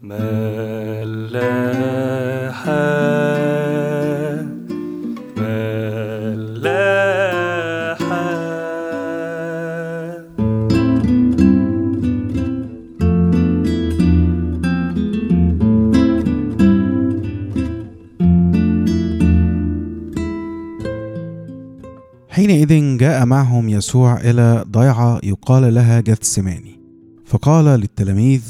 حينئذ جاء معهم يسوع إلى ضيعة يقال لها جثسيماني، فقال للتلاميذ: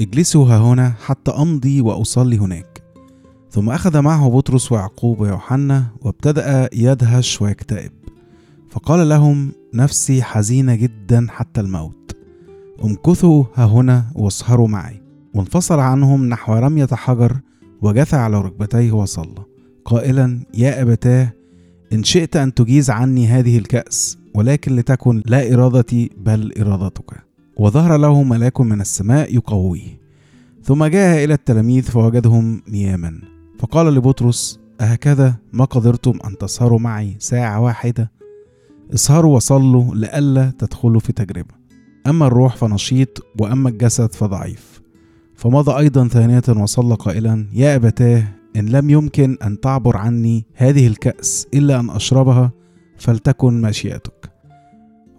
اجلسوا ها هنا حتى أمضي وأصلي هناك. ثم أخذ معه بطرس ويعقوب ويوحنا، وابتدأ يدهش ويكتئب، فقال لهم: نفسي حزينة جدا حتى الموت، امكثوا ها هنا واسهروا معي. وانفصل عنهم نحو رمية حجر، وجثى على ركبتيه وصلى، قائلا: يا أبتاه، إن شئت أن تجيز عني هذه الكأس، ولكن لتكن لا إرادتي بل إرادتك. وظهر له ملاك من السماء يقويه. ثم جاء إلى التلاميذ فوجدهم نياما، فقال لبطرس: أهكذا ما قدرتم أن تسهروا معي ساعة واحدة؟ اسهروا وصلوا لئلا تدخلوا في تجربة. أما الروح فنشيط، وأما الجسد فضعيف. فمضى أيضا ثانية وصلى قائلا: يا أبتاه، إن لم يمكن أن تعبر عني هذه الكأس إلا أن أشربها، فلتكن مشيئتك.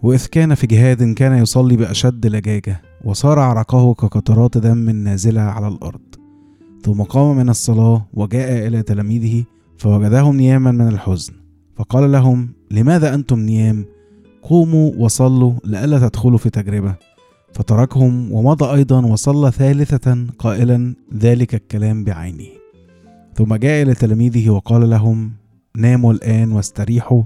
وإذ كان في جهاد كان يصلي بأشد لجاجة، وصار عرقه كقطرات دم نازلة على الأرض. ثم قام من الصلاة وجاء إلى تلاميذه، فوجدهم نياما من الحزن، فقال لهم: لماذا أنتم نيام؟ قوموا وصلوا لئلا تدخلوا في تجربة. فتركهم ومضى أيضا وصلى ثالثة قائلا ذلك الكلام بعينه. ثم جاء إلى تلاميذه وقال لهم: ناموا الآن واستريحوا،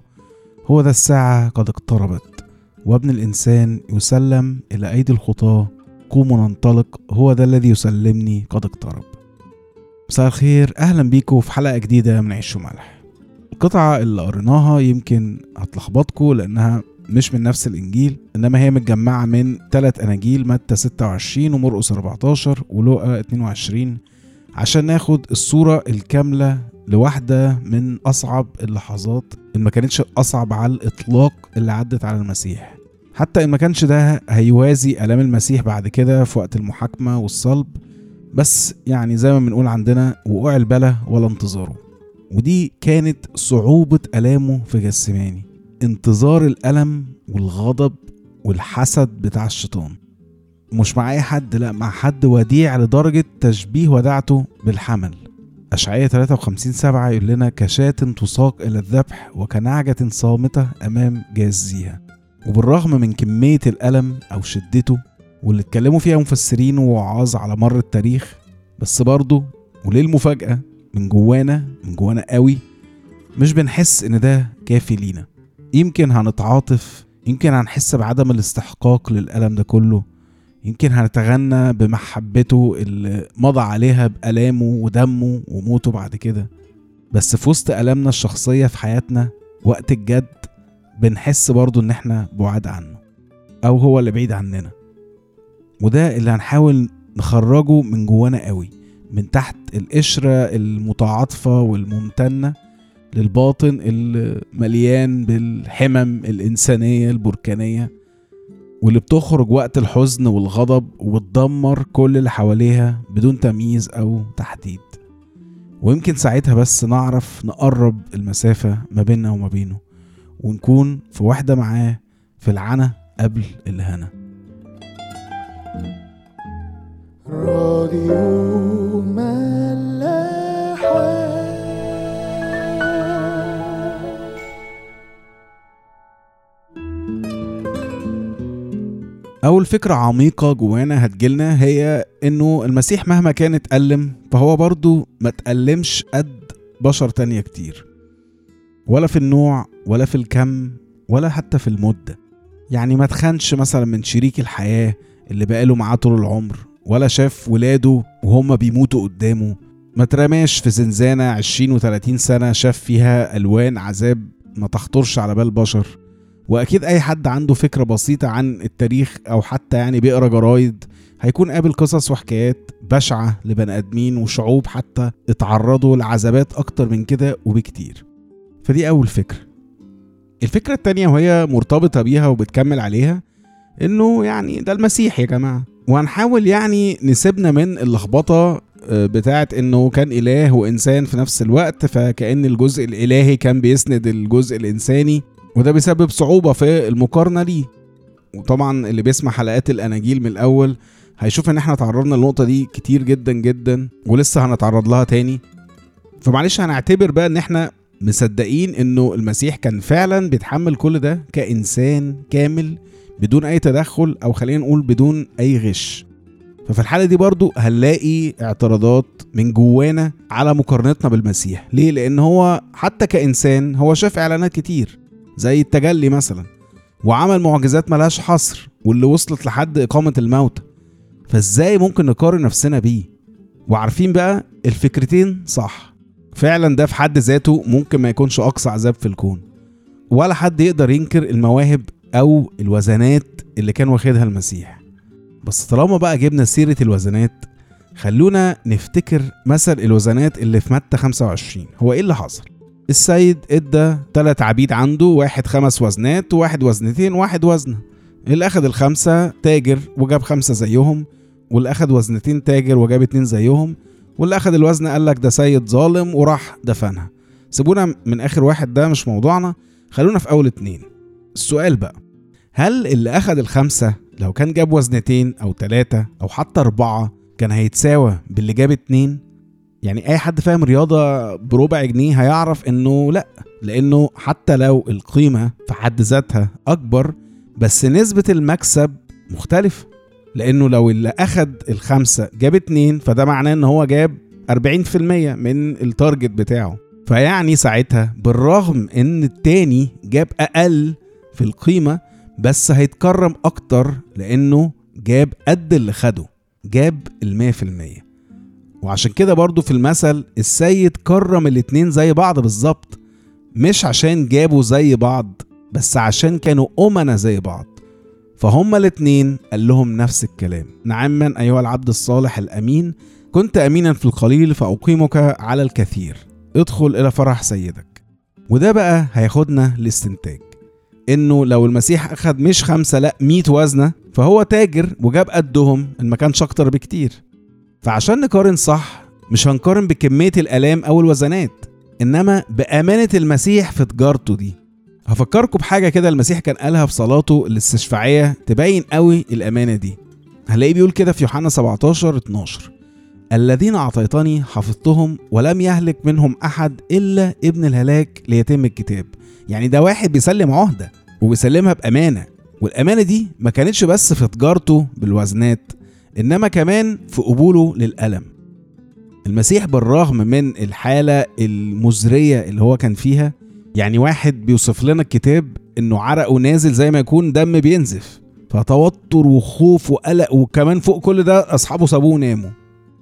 هو ذا الساعة قد اقتربت، وابن الإنسان يسلم إلى أيدي الخطاة. قوموا ننطلق، هو ذا الذي يسلمني قد اقترب. مساء الخير، أهلا بيكم في حلقة جديدة من عيش وملح. القطعة اللي قريناها يمكن هتلخبطكم لأنها مش من نفس الإنجيل، إنما هي متجمعة من 3 أناجيل: مت 26 ومرقس 14 ولوقا 22، عشان ناخد الصورة الكاملة لوحدة من أصعب اللحظات اللي ما كانتش أصعب على الإطلاق اللي عدت على المسيح، حتى إن ما كانش ده هيوازي ألم المسيح بعد كده في وقت المحاكمة والصلب، بس يعني زي ما بنقول عندنا وقوع البلا ولا انتظاره. ودي كانت صعوبة ألامه في جثسيماني، انتظار الألم والغضب والحسد بتاع الشيطان. مش مع أي حد، لا، مع حد وديع لدرجة تشبيه ودعته بالحمل. أشعية 53:7 يقول لنا: كشاة تساق إلى الذبح، وكنعجة صامتة أمام جازيها. وبالرغم من كمية الألم أو شدته واللي اتكلموا فيها مفسرين ووعاظ على مر التاريخ، بس برضه وليه المفاجأة من جوانا قوي مش بنحس إن ده كافي لينا. يمكن هنتعاطف، يمكن هنحس بعدم الاستحقاق للألم ده كله، يمكن هنتغنى بمحبته اللي مضى عليها بألامه ودمه وموته بعد كده، بس في وسط ألمنا الشخصية في حياتنا وقت الجد بنحس برضو إن إحنا بعاد عنه، أو هو اللي بعيد عننا. وده اللي هنحاول نخرجه من جوانا قوي، من تحت القشرة المتعاطفة والممتنة للباطن المليان بالحمم الإنسانية البركانية، واللي بتخرج وقت الحزن والغضب وتدمر كل اللي حواليها بدون تمييز أو تحديد. ويمكن ساعتها بس نعرف نقرب المسافة ما بيننا وما بينه، ونكون في واحدة معاه في العنا قبل الهنا. راديو ملاحة. أول فكرة عميقة جوانا هتجيلنا هي إنه المسيح مهما كان اتألم، فهو برضو ما تألمش قد بشر تانية كتير، ولا في النوع ولا في الكم ولا حتى في المدة. يعني ما تخنش مثلا من شريك الحياة اللي بقاله معاه طول العمر، ولا شاف ولاده وهم بيموتوا قدامه، ما ترماش في زنزانة 20 و30 سنة شاف فيها ألوان عذاب ما تخطرش على بال بشر. وأكيد أي حد عنده فكرة بسيطة عن التاريخ أو حتى يعني بيقرأ جرايد هيكون قابل قصص وحكايات بشعة لبني آدمين وشعوب حتى اتعرضوا لعذابات أكتر من كده وبكتير. فدي أول فكرة. الفكرة التانية وهي مرتبطة بيها وبتكمل عليها، إنه يعني ده المسيح يا جماعة، وهنحاول يعني نسيبنا من اللخبطة بتاعت انه كان اله وانسان في نفس الوقت، فكأن الجزء الالهي كان بيسند الجزء الانساني، وده بيسبب صعوبة في المقارنة ليه. وطبعا اللي بيسمع حلقات الاناجيل من الاول هيشوف ان احنا تعرضنا للنقطة دي كتير جدا جدا ولسه هنتعرض لها تاني. فمعلش هنعتبر بقى ان احنا مصدقين انه المسيح كان فعلا بيتحمل كل ده كإنسان كامل بدون اي تدخل، او خلينا نقول بدون اي غش. ففي الحالة دي برضو هنلاقي اعتراضات من جوانا على مقارنتنا بالمسيح. ليه؟ لان هو حتى كإنسان هو شاف اعلانات كتير زي التجلي مثلا، وعمل معجزات ملهاش حصر واللي وصلت لحد اقامة الموتى. فازاي ممكن نقارن نفسنا بيه؟ وعارفين بقى الفكرتين صح، فعلا ده في حد ذاته ممكن ما يكونش اقصى عذاب في الكون، ولا حد يقدر ينكر المواهب او الوزنات اللي كان واخدها المسيح. بس طالما بقى جبنا سيرة الوزنات، خلونا نفتكر مثل الوزنات اللي في مت 25. هو ايه اللي حصل؟ السيد ادى 3 عبيد عنده، واحد 5 وزنات، واحد 2 واحد 1. اللي اخد 5 تاجر وجاب 5 زيهم، واللي اخد 2 تاجر وجاب 2 زيهم، واللي اخد 1 قال لك ده سيد ظالم وراح دفنها. سيبونا من اخر 1 ده مش موضوعنا، خلونا في اول 2. السؤال بقى، هل اللي اخد 5 لو كان جاب 2 او 3 او حتى 4 كان هيتساوى باللي جاب 2؟ يعني اي حد فاهم رياضة بربع جنيه هيعرف انه لا، لانه حتى لو القيمة في حد ذاتها اكبر بس نسبة المكسب مختلفة. لانه لو اللي اخد 5 جاب 2 فده معناه ان هو جاب 40% من التارجت بتاعه، فيعني ساعتها بالرغم ان التاني جاب اقل في القيمة بس هيتكرم اكتر لانه جاب قد اللي خده، جاب 100%. وعشان كده برضو في المثل السيد كرم 2 زي بعض بالظبط، مش عشان جابوا زي بعض بس عشان كانوا أمنا زي بعض. فهم 2 قال لهم نفس الكلام، نعما أيها العبد الصالح الأمين، كنت أمينا في القليل فأقيمك على الكثير، ادخل إلى فرح سيدك. وده بقى هياخدنا للاستنتاج إنه لو المسيح أخد مش 5 لأ 100 وزنة، فهو تاجر وجاب قدهم، إن ما كانش أكتر بكتير. فعشان نقارن صح مش هنقارن بكمية الآلام أو الوزنات، إنما بأمانة المسيح في تجارته دي. هفكركم بحاجة كده المسيح كان قالها في صلاته الاستشفاعية تبين قوي الأمانة دي. هلاقيه بيقول كده في يوحنا 17:12، الذين أعطيتني حفظتهم ولم يهلك منهم أحد إلا ابن الهلاك ليتم الكتاب. يعني ده واحد بيسلم عهدة وبيسلمها بأمانة، والأمانة دي ما كانتش بس في تجارته بالوزنات، إنما كمان في قبوله للألم. المسيح بالرغم من الحالة المزرية اللي هو كان فيها، يعني واحد بيوصف لنا الكتاب إنه عرقه نازل زي ما يكون دم بينزف، فتوتر وخوف وقلق، وكمان فوق كل ده أصحابه سابوه ناموا،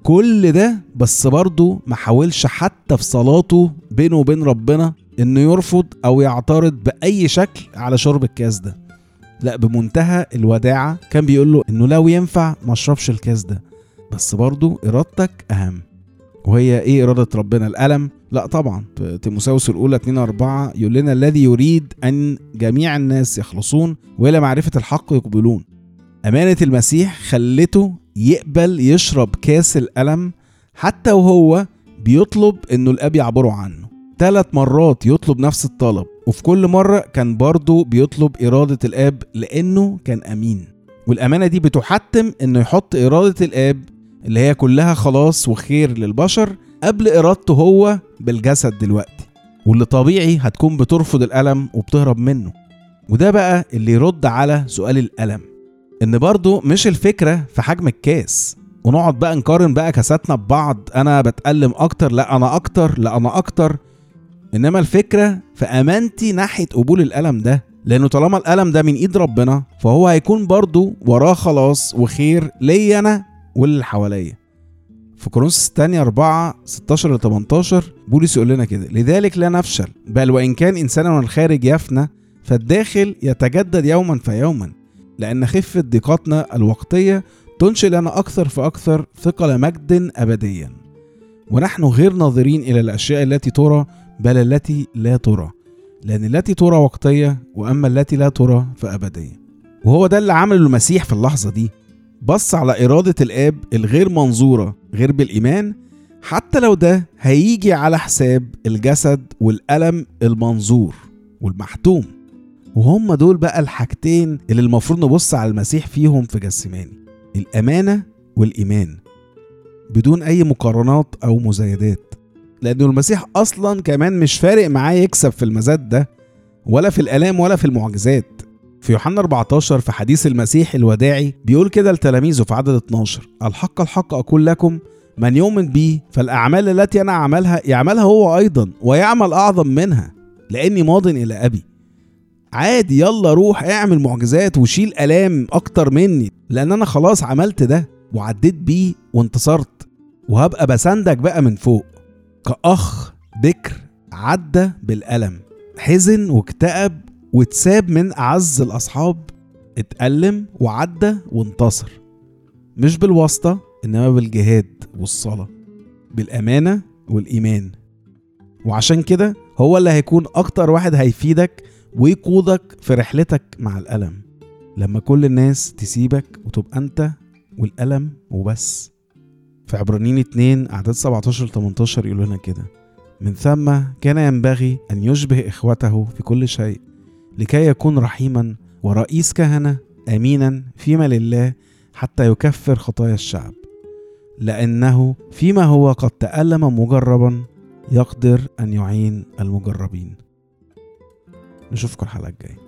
كل ده بس برضه ما حاولش حتى في صلاته بينه وبين ربنا إنه يرفض أو يعترض بأي شكل على شرب الكاس ده. لا، بمنتهى الوداعة كان بيقول له إنه لو ينفع ما اشربش الكاس ده، بس برضو إرادتك أهم. وهي إيه إرادة ربنا؟ الألم؟ لا طبعا. تيموثاوس الأولى 2:4 يقول لنا الذي يريد أن جميع الناس يخلصون وإلى معرفة الحق يقبلون. أمانة المسيح خلته يقبل يشرب كاس الألم حتى وهو بيطلب إنه الأب يعبره عنه. 3 مرات يطلب نفس الطلب، وفي كل مرة كان برضو بيطلب إرادة الآب لأنه كان أمين. والأمانة دي بتحتم أنه يحط إرادة الآب اللي هي كلها خلاص وخير للبشر قبل إرادته هو بالجسد دلوقتي، واللي طبيعي هتكون بترفض الألم وبتهرب منه. وده بقى اللي يرد على سؤال الألم، أن برضو مش الفكرة في حجم الكاس ونقعد بقى نقارن بقى كاساتنا ببعض، أنا بتألم أكتر، لا أنا أكتر، لا أنا أكتر، إنما الفكرة في أمانتي ناحية قبول الألم ده. لأنه طالما الألم ده من إيد ربنا فهو هيكون برضو وراه خلاص وخير لي أنا واللي حواليا. في كورنثوس 2:4-16-18 بولس يقول لنا كده، لذلك لا نفشل، بل وإن كان إنساننا الخارج يفنى فالداخل يتجدد يوما فيوما، لأن خفة ضيقاتنا الوقتية تنشئ لنا أكثر فأكثر ثقل مجد أبديا، ونحن غير ناظرين إلى الأشياء التي ترى بل التي لا ترى، لأن التي ترى وقتية وأما التي لا ترى فأبدية. وهو ده اللي عمله المسيح في اللحظة دي. بص على إرادة الآب الغير منظورة غير بالإيمان، حتى لو ده هيجي على حساب الجسد والألم المنظور والمحتوم. وهم دول بقى الحاجتين اللي المفروض نبص على المسيح فيهم في جثسيماني، الأمانة والإيمان، بدون أي مقارنات أو مزايدات، لأنه المسيح أصلا كمان مش فارق معاه يكسب في المزاد ده ولا في الآلام ولا في المعجزات. في يوحنا 14 في حديث المسيح الوداعي بيقول كده لتلاميذه في عدد 12: الحق الحق أقول لكم، من يؤمن بي فالأعمال التي أنا أعملها يعملها هو أيضا ويعمل أعظم منها، لأني ماض إلى أبي. عادي، يلا روح اعمل معجزات وشيل ألام أكتر مني، لأن أنا خلاص عملت ده وعديت بيه وانتصرت، وهبقى بسندك بقى من فوق كأخ بكر عدى بالألم، حزن واكتئب واتساب من أعز الأصحاب، اتألم وعدى وانتصر. مش بالواسطة، إنما بالجهاد والصلاة، بالأمانة والإيمان. وعشان كده هو اللي هيكون أكتر واحد هيفيدك ويقودك في رحلتك مع الألم، لما كل الناس تسيبك وتبقى أنت والألم وبس. في عبرانيين 2 أعداد 17-18 يقول لنا كده: من ثم كان ينبغي أن يشبه إخوته في كل شيء، لكي يكون رحيما ورئيس كهنة أمينا فيما لله، حتى يكفر خطايا الشعب، لأنه فيما هو قد تألم مجربا يقدر أن يعين المجربين. نشوفكم الحلقة الجاية.